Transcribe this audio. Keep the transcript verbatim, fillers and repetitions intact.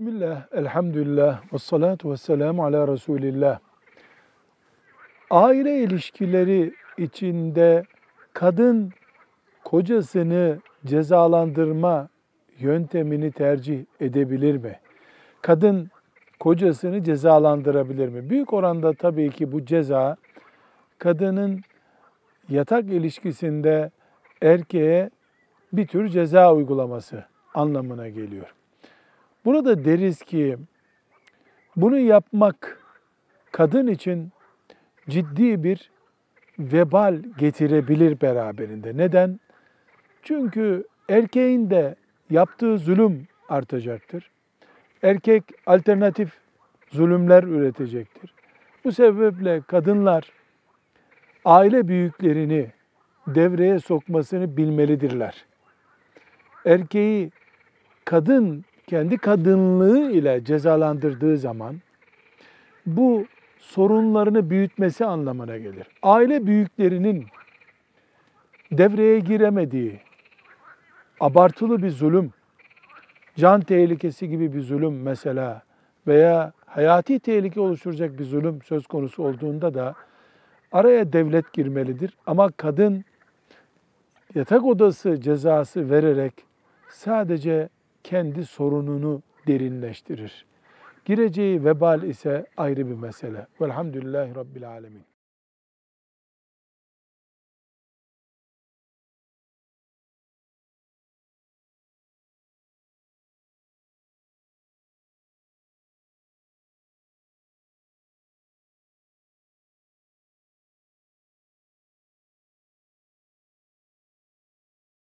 Bismillah, elhamdülillah, ve salatu ve selamu ala Resulillah. Aile ilişkileri içinde kadın kocasını cezalandırma yöntemini tercih edebilir mi? Kadın kocasını cezalandırabilir mi? Büyük oranda tabii ki bu ceza kadının yatak ilişkisinde erkeğe bir tür ceza uygulaması anlamına geliyor. Burada deriz ki bunu yapmak kadın için ciddi bir vebal getirebilir beraberinde. Neden? Çünkü erkeğin de yaptığı zulüm artacaktır. Erkek alternatif zulümler üretecektir. Bu sebeple kadınlar aile büyüklerini devreye sokmasını bilmelidirler. Erkeği kadın kendi kadınlığı ile cezalandırdığı zaman bu sorunlarını büyütmesi anlamına gelir. Aile büyüklerinin devreye giremediği abartılı bir zulüm, can tehlikesi gibi bir zulüm mesela veya hayati tehlike oluşturacak bir zulüm söz konusu olduğunda da araya devlet girmelidir. Ama kadın yatak odası cezası vererek sadece kendi sorununu derinleştirir. Gireceği vebal ise ayrı bir mesele. Velhamdülillahi Rabbil Alemin.